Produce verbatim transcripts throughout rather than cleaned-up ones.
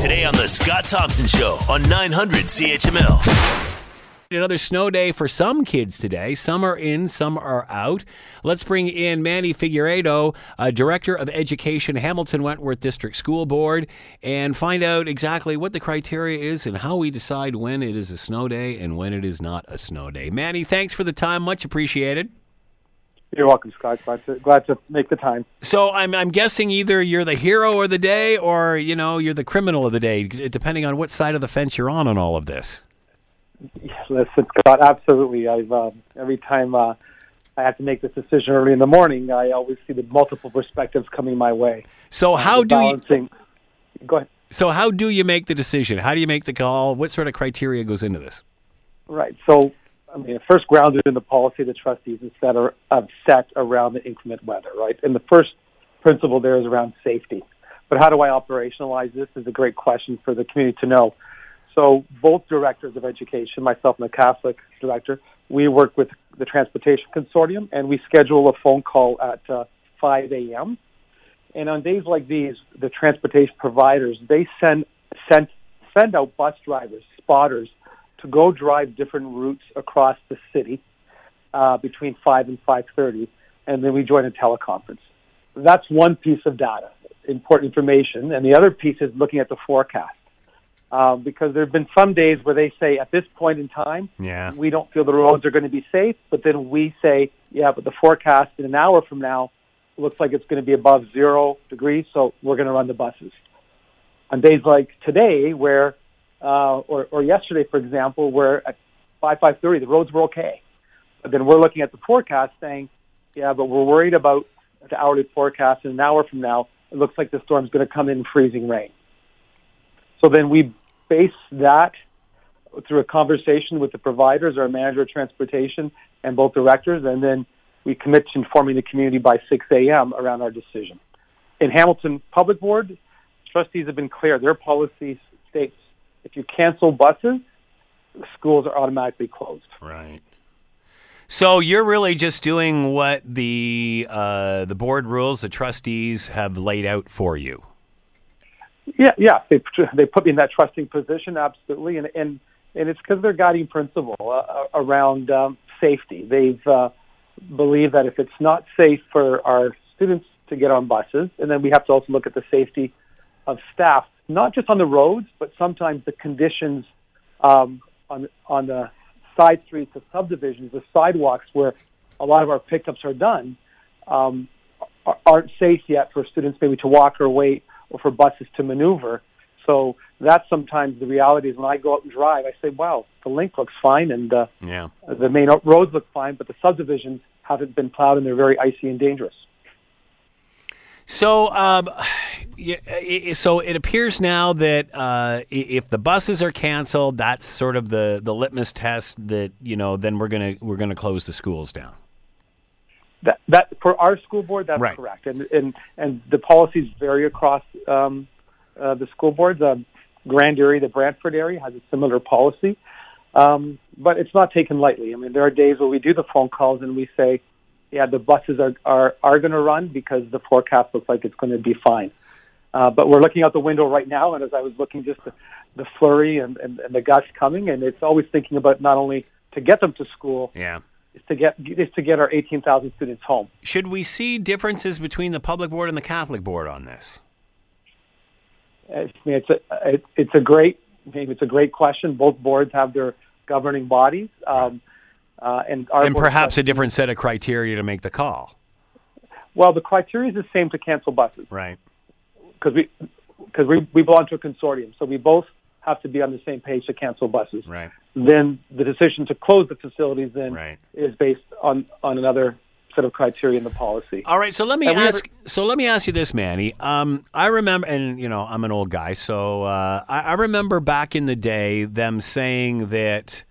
Today on The Scott Thompson Show on nine hundred C H M L. Another snow day for some kids today. Some are in, some are out. Let's bring in Manny Figueiredo, uh, Director of Education, Hamilton Wentworth District School Board, and find out exactly what the criteria is and how we decide when it is a snow day and when it is not a snow day. Manny, thanks for the time. Much appreciated. You're welcome, Scott. Glad to, glad to make the time. So I'm, I'm guessing either you're the hero of the day or, you know, you're the criminal of the day, depending on what side of the fence you're on on all of this. Listen, Scott, absolutely. I've uh, every time uh, I have to make this decision early in the morning, I always see the multiple perspectives coming my way. So how do you? Go ahead. So how do you make the decision? How do you make the call? What sort of criteria goes into this? Right. So, I mean, first grounded in the policy of the trustees is set, are, uh, set around the inclement weather, right? And the first principle there is around safety. But how do I operationalize this is a great question for the community to know. So both directors of education, myself and the Catholic director, we work with the Transportation Consortium, and we schedule a phone call at uh, five a.m. And on days like these, the transportation providers, they send, send, send out bus drivers, spotters, to go drive different routes across the city uh, between five and five thirty, and then we join a teleconference. That's one piece of data, important information. And the other piece is looking at the forecast. Uh, because there have been some days where they say, at this point in time, yeah. we don't feel the roads are going to be safe, but then we say, yeah, but the forecast in an hour from now looks like it's going to be above zero degrees, so we're going to run the buses. On days like today, where, uh, or, or yesterday, for example, where at five, five thirty, the roads were okay. But then we're looking at the forecast saying, yeah, but we're worried about the hourly forecast in an hour from now. It looks like the storm's going to come in freezing rain. So then we base that through a conversation with the providers, our manager of transportation, and both directors, and then we commit to informing the community by six a.m. around our decision. In Hamilton Public Board, trustees have been clear. Their policy states if you cancel buses, schools are automatically closed. Right. So you're really just doing what the uh, the board rules, the trustees have laid out for you. Yeah, yeah, they they put me in that trusting position, absolutely, and and, and it's because their guiding principle uh, around um, safety. They've uh, believed that if it's not safe for our students to get on buses, and then we have to also look at the safety of staff, not just on the roads, but sometimes the conditions um, on on the side streets, the subdivisions, the sidewalks where a lot of our pickups are done um, aren't safe yet for students maybe to walk or wait. Or for buses to maneuver. So that's sometimes the reality is when I go out and drive, I say, wow, the link looks fine and uh, yeah. the main roads look fine, but the subdivisions haven't been plowed and they're very icy and dangerous. So um, so it appears now that uh, if the buses are canceled, that's sort of the, the litmus test that, you know, then we're gonna we're gonna close the schools down. That, that for our school board, that's right. Correct, and and and the policies vary across um, uh, the school boards. Uh, Grand Erie, the Brantford area, has a similar policy, um, but it's not taken lightly. I mean, there are days where we do the phone calls and we say, "Yeah, the buses are are, are going to run because the forecast looks like it's going to be fine." Uh, but we're looking out the window right now, and as I was looking, just the, the flurry and, and, and the gusts coming, and it's always thinking about not only to get them to school, yeah. is to get is to get our eighteen thousand students home. Should we see differences between the public board and the Catholic board on this? It's a it's a great it's a great question. Both boards have their governing bodies, um, uh, and our and perhaps a different set of criteria to make the call. Well, the criteria is the same to cancel buses, right? Because we because we we belong to a consortium, so we both have to be on the same page to cancel buses. Right. Then the decision to close the facilities then right. is based on, on another set of criteria in the policy. All right, so let me and ask. Were, so let me ask you this, Manny. Um, I remember, and you know, I'm an old guy, so uh, I, I remember back in the day them saying that,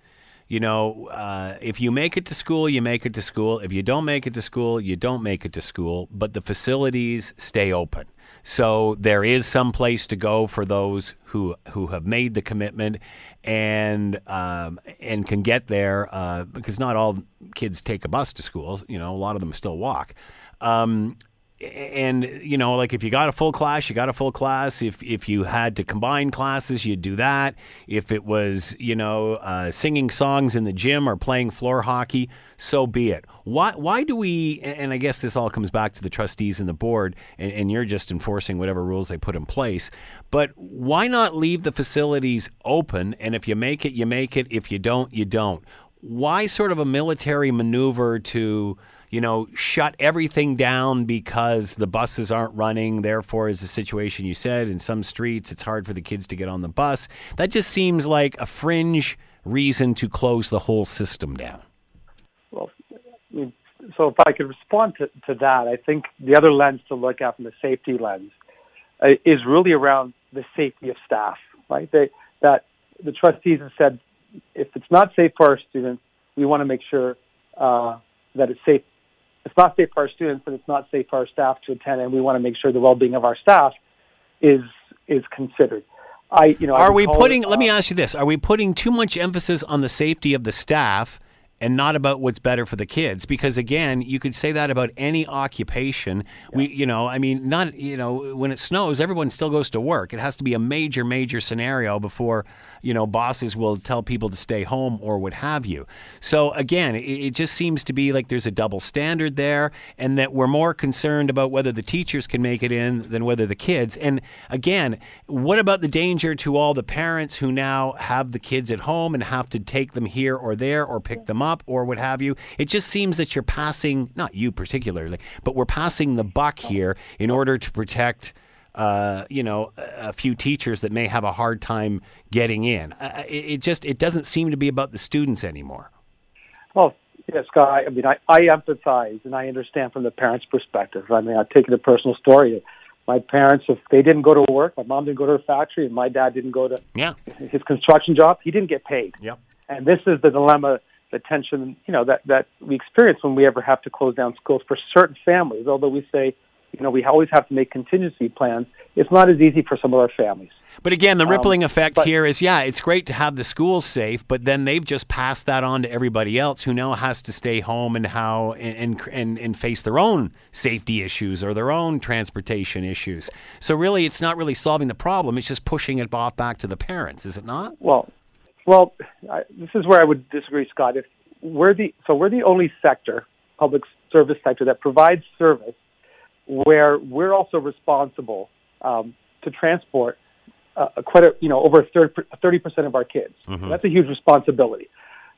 you know, uh, if you make it to school, you make it to school. If you don't make it to school, you don't make it to school. But the facilities stay open. So there is some place to go for those who who have made the commitment and um, and can get there uh, because not all kids take a bus to school. You know, a lot of them still walk. Um, And, you know, like if you got a full class, you got a full class. If if you had to combine classes, you'd do that. If it was, you know, uh, singing songs in the gym or playing floor hockey, so be it. Why, why do we, and I guess this all comes back to the trustees and the board, and, and you're just enforcing whatever rules they put in place, but why not leave the facilities open? And if you make it, you make it. If you don't, you don't. Why sort of a military maneuver to, you know, shut everything down because the buses aren't running, therefore, is the situation you said, in some streets it's hard for the kids to get on the bus. That just seems like a fringe reason to close the whole system down. Well, I mean, so if I could respond to, to that, I think the other lens to look at from the safety lens uh, is really around the safety of staff, right? They, that the trustees have said, if it's not safe for our students, we want to make sure uh, that it's safe. It's not safe for our students, but it's not safe for our staff to attend, and we want to make sure the well-being of our staff is is considered. I, you know, are we putting? Let me ask you this: are we putting too much emphasis on the safety of the staff and not about what's better for the kids? Because again, you could say that about any occupation. Yeah. We, you know, I mean, not you know, when it snows, everyone still goes to work. It has to be a major, major scenario before you know bosses will tell people to stay home or what have you. So again, it, it just seems to be like there's a double standard there, and that we're more concerned about whether the teachers can make it in than whether the kids. And again, what about the danger to all the parents who now have the kids at home and have to take them here or there or pick them up? Up or what have you? It just seems that you're passing, not you particularly, but we're passing the buck here in order to protect, uh, you know, a few teachers that may have a hard time getting in. Uh, it, it just it doesn't seem to be about the students anymore. Well, yeah, Scott. I mean, I, I empathize and I understand from the parents' perspective. I mean, I take it a personal story. My parents, if they didn't go to work, my mom didn't go to her factory, and my dad didn't go to yeah. his construction job. He didn't get paid. Yep. And this is the dilemma. The tension, you know, that, that we experience when we ever have to close down schools for certain families. Although we say, you know, we always have to make contingency plans, it's not as easy for some of our families. But again, the rippling um, effect but, here is, yeah, it's great to have the schools safe, but then they've just passed that on to everybody else who now has to stay home and how and and, and face their own safety issues or their own transportation issues. So really, it's not really solving the problem. It's just pushing it off back to the parents, is it not? Well. Well, I, this is where I would disagree, Scott. If we're the so we're the only sector, public service sector, that provides service where we're also responsible um, to transport uh, quite a, you know over thirty percent of our kids. Mm-hmm. That's a huge responsibility.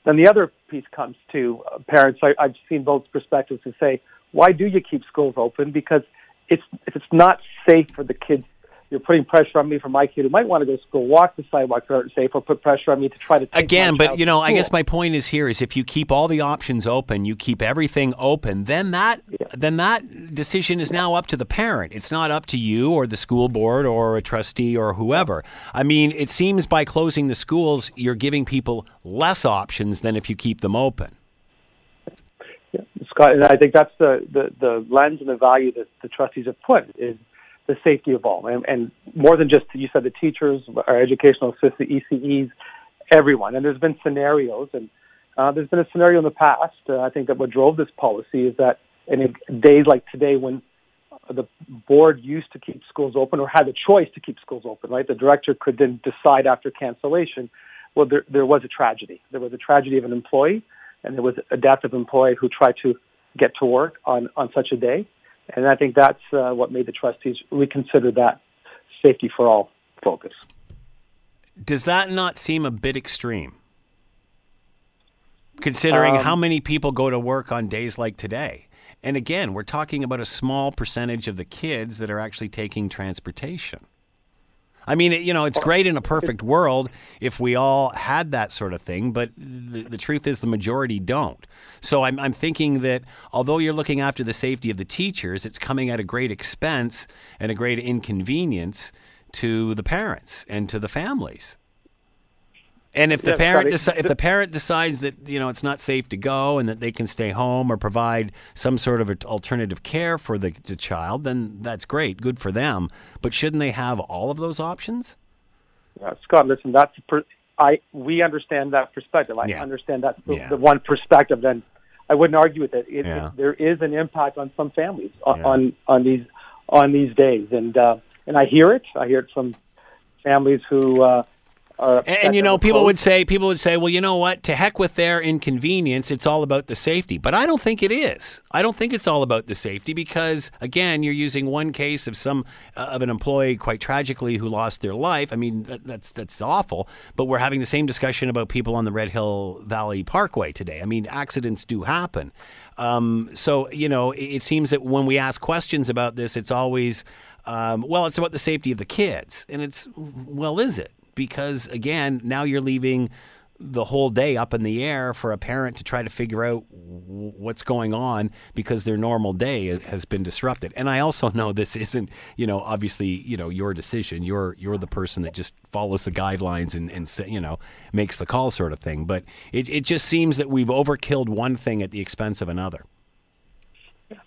Then the other piece comes to uh, parents. I, I've seen both perspectives who say, "Why do you keep schools open? Because it's if it's not safe for the kids." You're putting pressure on me for my kid who might want to go to school, walk the sidewalk for safe, or put pressure on me to try to take Again, but, you know, I guess my point is here is if you keep all the options open, you keep everything open, then that yeah. then that decision is yeah. now up to the parent. It's not up to you or the school board or a trustee or whoever. I mean, it seems by closing the schools, you're giving people less options than if you keep them open. Yeah, Scott, and I think that's the, the, the lens and the value that the trustees have put is the safety of all, and, and more than just, you said, the teachers, our educational assistants, E C Es, everyone. And there's been scenarios, and uh, there's been a scenario in the past, uh, I think that what drove this policy is that in days like today when the board used to keep schools open or had the choice to keep schools open, right? The director could then decide after cancellation, well, there, there was a tragedy. There was a tragedy of an employee, and there was a death of an employee who tried to get to work on, on such a day. And I think that's uh, what made the trustees reconsider that safety for all focus. Does that not seem a bit extreme, considering um, how many people go to work on days like today? And again, we're talking about a small percentage of the kids that are actually taking transportation. I mean, you know, it's great in a perfect world if we all had that sort of thing, but the, the truth is the majority don't. So I'm, I'm thinking that although you're looking after the safety of the teachers, it's coming at a great expense and a great inconvenience to the parents and to the families. And if the yeah, parent deci- if the parent decides that, you know, it's not safe to go and that they can stay home or provide some sort of alternative care for the, the child, then that's great, good for them. But shouldn't they have all of those options? Yeah, Scott, listen, that's per- I we understand that perspective. I yeah. understand that's the, yeah. the one perspective. Then I wouldn't argue with it. It, yeah. it there is an impact on some families on yeah. on, on these on these days, and uh, and I hear it. I hear it from families who. Uh, And, and you know, people would say, people would say, well, you know what? To heck with their inconvenience. It's all about the safety. But I don't think it is. I don't think it's all about the safety because, again, you're using one case of some uh, of an employee quite tragically who lost their life. I mean, that, that's that's awful. But we're having the same discussion about people on the Red Hill Valley Parkway today. I mean, accidents do happen. Um, so you know, it, it seems that when we ask questions about this, it's always, um, well, it's about the safety of the kids, and it's, well, is it? Because, again, now you're leaving the whole day up in the air for a parent to try to figure out what's going on because their normal day has been disrupted. And I also know this isn't, you know, obviously, you know, your decision. You're you're the person that just follows the guidelines and, and you know, makes the call sort of thing. But it, it just seems that we've overkilled one thing at the expense of another.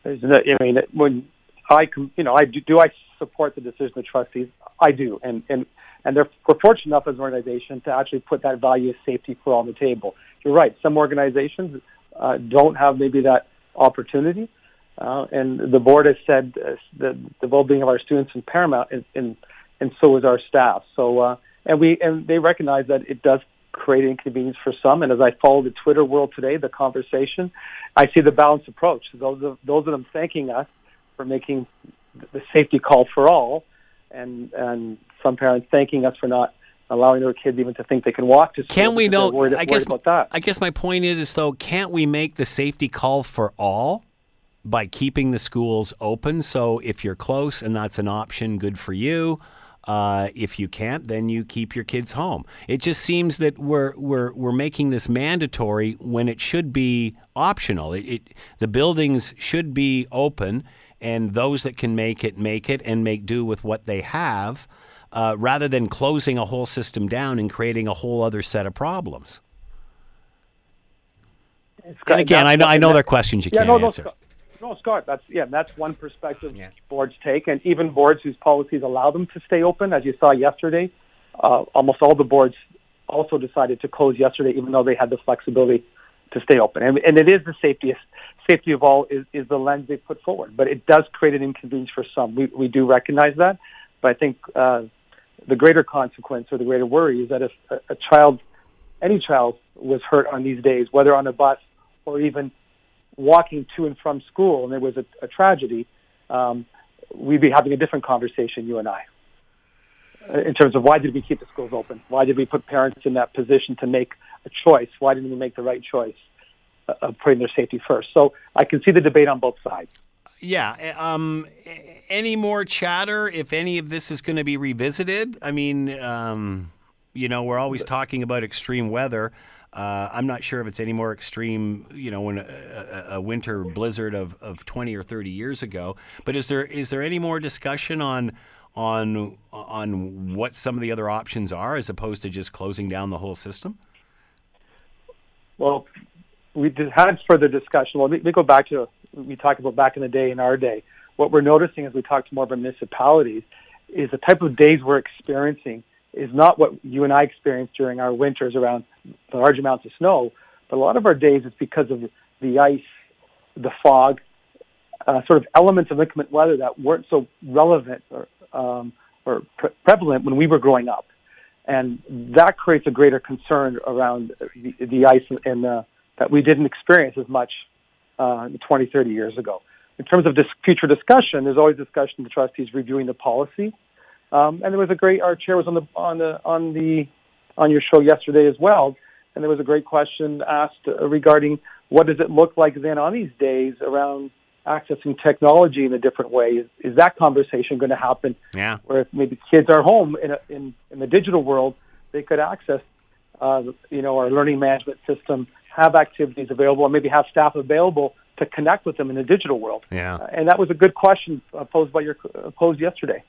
There's no, I mean, when I, you know, I do, do I support the decision of trustees? I do. And, and, And they're, we're fortunate enough as an organization to actually put that value of safety for on the table. You're right. Some organizations uh, don't have maybe that opportunity. Uh, and the board has said uh, that the well-being of our students is paramount, and, and, and so is our staff. So, uh, and we and they recognize that it does create inconvenience for some. And as I follow the Twitter world today, the conversation, I see the balanced approach. Those of, those of them thanking us for making the safety call for all, and and some parents thanking us for not allowing their kids even to think they can walk to school. Can we know? Worried, I guess about that. I guess my point is, is though, can't we make the safety call for all by keeping the schools open? So if you're close and that's an option, good for you. Uh, if you can't, then you keep your kids home. It just seems that we're we're we're making this mandatory when it should be optional. It, it the buildings should be open. And those that can make it, make it, and make do with what they have, uh, rather than closing a whole system down and creating a whole other set of problems. Scott, and again, I know I know there are questions you yeah, can't no, no, answer. Scott, no, Scott, that's yeah, that's one perspective yeah. boards take, and even boards whose policies allow them to stay open, as you saw yesterday, uh, almost all the boards also decided to close yesterday, even though they had the flexibility to stay open. And, and it is the safety, safety of all is, is the lens they put forward. But it does create an inconvenience for some. We, we do recognize that. But I think uh, the greater consequence or the greater worry is that if a, a child, any child was hurt on these days, whether on a bus or even walking to and from school, and there was a, a tragedy, um, we'd be having a different conversation, you and I, in terms of why did we keep the schools open? Why did we put parents in that position to make a choice? Why didn't we make the right choice of putting their safety first? So I can see the debate on both sides. Yeah. Um, any more chatter if any of this is going to be revisited? I mean, um, you know, we're always talking about extreme weather. Uh, I'm not sure if it's any more extreme, you know, when a, a, a winter blizzard of, of twenty or thirty years ago. But is there is there any more discussion on on on what some of the other options are as opposed to just closing down the whole system? Well, we did, had further discussion. Well, we, we go back to, we talked about back in the day, in our day. What we're noticing as we talk to more of our municipalities is the type of days we're experiencing is not what you and I experienced during our winters around the large amounts of snow, but a lot of our days is because of the ice, the fog, uh, sort of elements of inclement weather that weren't so relevant or Um, or pre- prevalent when we were growing up, and that creates a greater concern around the, the ice and uh, that we didn't experience as much uh, twenty, thirty years ago. In terms of dis- future discussion, there's always discussion of the trustees reviewing the policy, um, and there was a great. Our chair was on the on the on the on your show yesterday as well, and there was a great question asked uh, regarding what does it look like then on these days around accessing technology in a different way. Is, is that conversation going to happen? Yeah. Where if maybe kids are home in, a, in in the digital world, they could access, uh, you know, our learning management system, have activities available, and maybe have staff available to connect with them in the digital world. Yeah. Uh, and that was a good question uh, posed by your uh, posed yesterday.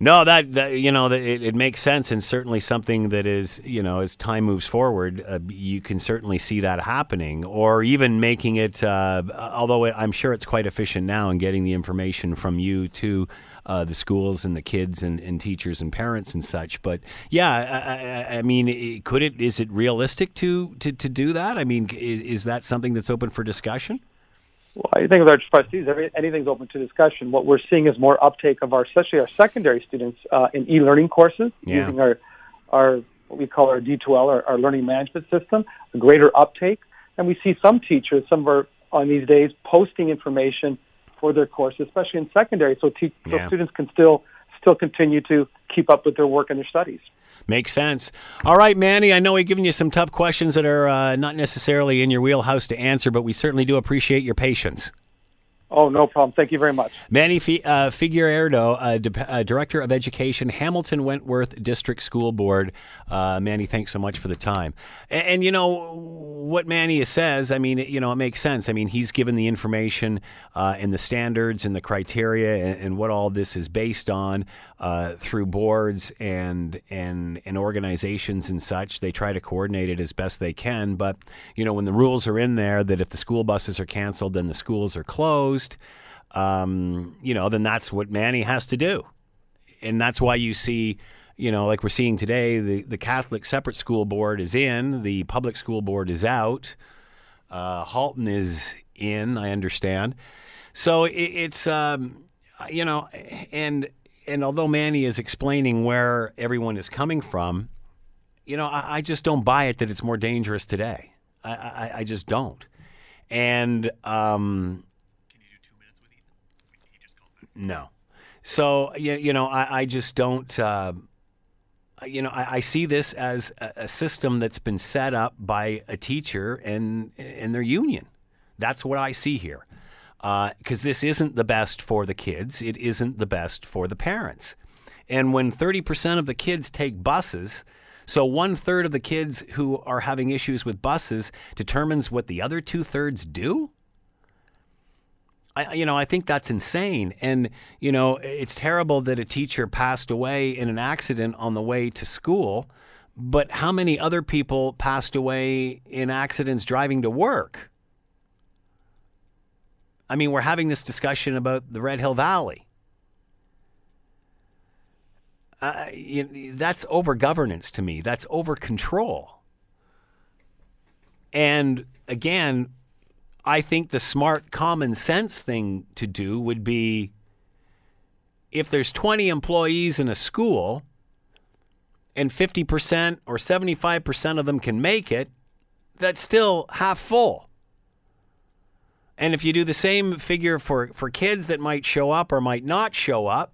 No, that, that you know, that it, it makes sense, and certainly something that is, you know, as time moves forward, uh, you can certainly see that happening, or even making it. Uh, although I'm sure it's quite efficient now in getting the information from you to uh, the schools and the kids and, and teachers and parents and such. But yeah, I, I, I mean, could it? Is it realistic to, to, to do that? I mean, is, is that something that's open for discussion? Well, I think with our trustees, every, anything's open to discussion. What we're seeing is more uptake of our, especially our secondary students, uh, in e-learning courses yeah. using our our what we call our D two L, our, our learning management system. A greater uptake, and we see some teachers, some of our on these days, posting information for their course, especially in secondary, so, te- yeah. so students can still still continue to keep up with their work and their studies. Makes sense. All right, Manny, I know we've given you some tough questions that are uh, not necessarily in your wheelhouse to answer, but we certainly do appreciate your patience. Oh, no problem. Thank you very much. Manny F- uh, Figueiredo, uh, D- uh, Director of Education, Hamilton Wentworth District School Board. Uh, Manny, thanks so much for the time. And, and, you know, what Manny says, I mean, it, you know, it makes sense. I mean, he's given the information uh, and the standards and the criteria and, and what all this is based on uh, through boards and, and, and organizations and such. They try to coordinate it as best they can. But, you know, when the rules are in there that if the school buses are canceled, then the schools are closed. Um, you know, then that's what Manny has to do. And that's why you see, you know, like we're seeing today, the, the Catholic separate school board is in, the public school board is out, uh, Halton is in, I understand. So it, it's, um, you know, and and although Manny is explaining where everyone is coming from, you know, I, I just don't buy it that it's more dangerous today. I, I, I just don't. And, um... No. So, you, you know, I, I just don't, uh, you know, I, I see this as a, a system that's been set up by a teacher and, and their union. That's what I see here. Because uh, this isn't the best for the kids. It isn't the best for the parents. And when thirty percent of the kids take buses, so one third of the kids who are having issues with buses determines what the other two thirds do? I, you know, I think that's insane. And, you know, it's terrible that a teacher passed away in an accident on the way to school. But how many other people passed away in accidents driving to work? I mean, we're having this discussion about the Red Hill Valley. Uh, you know, that's over governance to me. That's over control. And again, I think the smart common sense thing to do would be if there's twenty employees in a school and fifty percent or seventy-five percent of them can make it, that's still half full. And if you do the same figure for, for kids that might show up or might not show up,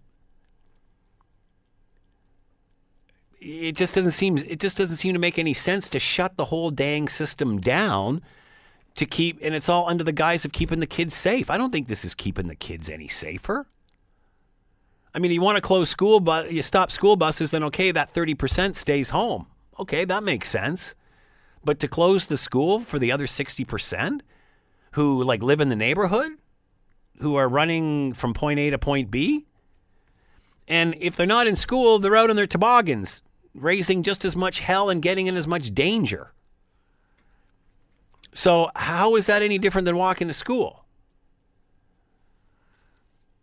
it just doesn't seem it just doesn't seem to make any sense to shut the whole dang system down. To keep, and it's all under the guise of keeping the kids safe. I don't think this is keeping the kids any safer. I mean, you want to close school, but you stop school buses, then okay, that thirty percent stays home. Okay, that makes sense. But to close the school for the other sixty percent who like live in the neighborhood, who are running from point A to point B, and if they're not in school, they're out on their toboggans, raising just as much hell and getting in as much danger. So how is that any different than walking to school?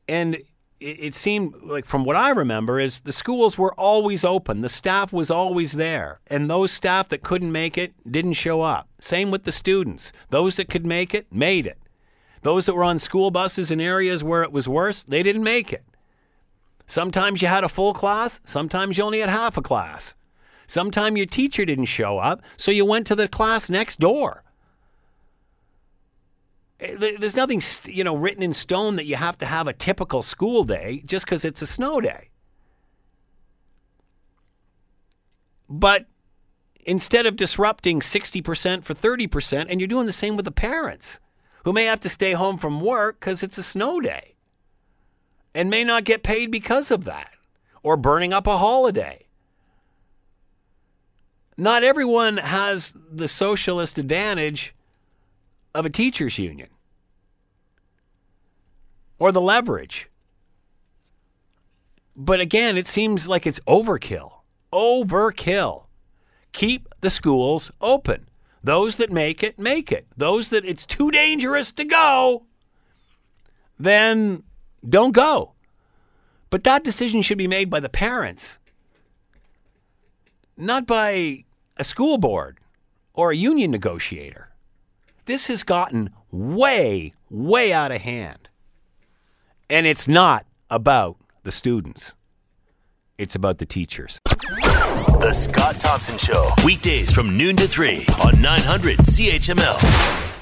And it, it seemed like from what I remember is the schools were always open. The staff was always there. And those staff that couldn't make it didn't show up. Same with the students. Those that could make it made it. Those that were on school buses in areas where it was worse, they didn't make it. Sometimes you had a full class. Sometimes you only had half a class. Sometimes your teacher didn't show up, so you went to the class next door. There's nothing, you know, written in stone that you have to have a typical school day just because it's a snow day. But instead of disrupting sixty percent for thirty percent, and you're doing the same with the parents who may have to stay home from work because it's a snow day and may not get paid because of that or burning up a holiday. Not everyone has the socialist advantage of a teachers' union or the leverage. But again, it seems like it's overkill. Overkill. Keep the schools open. Those that make it, make it. Those that it's too dangerous to go, then don't go. But that decision should be made by the parents, not by a school board or a union negotiator. This has gotten way, way out of hand. And it's not about the students. It's about the teachers. The Scott Thompson Show, weekdays from noon to three on nine hundred C H M L.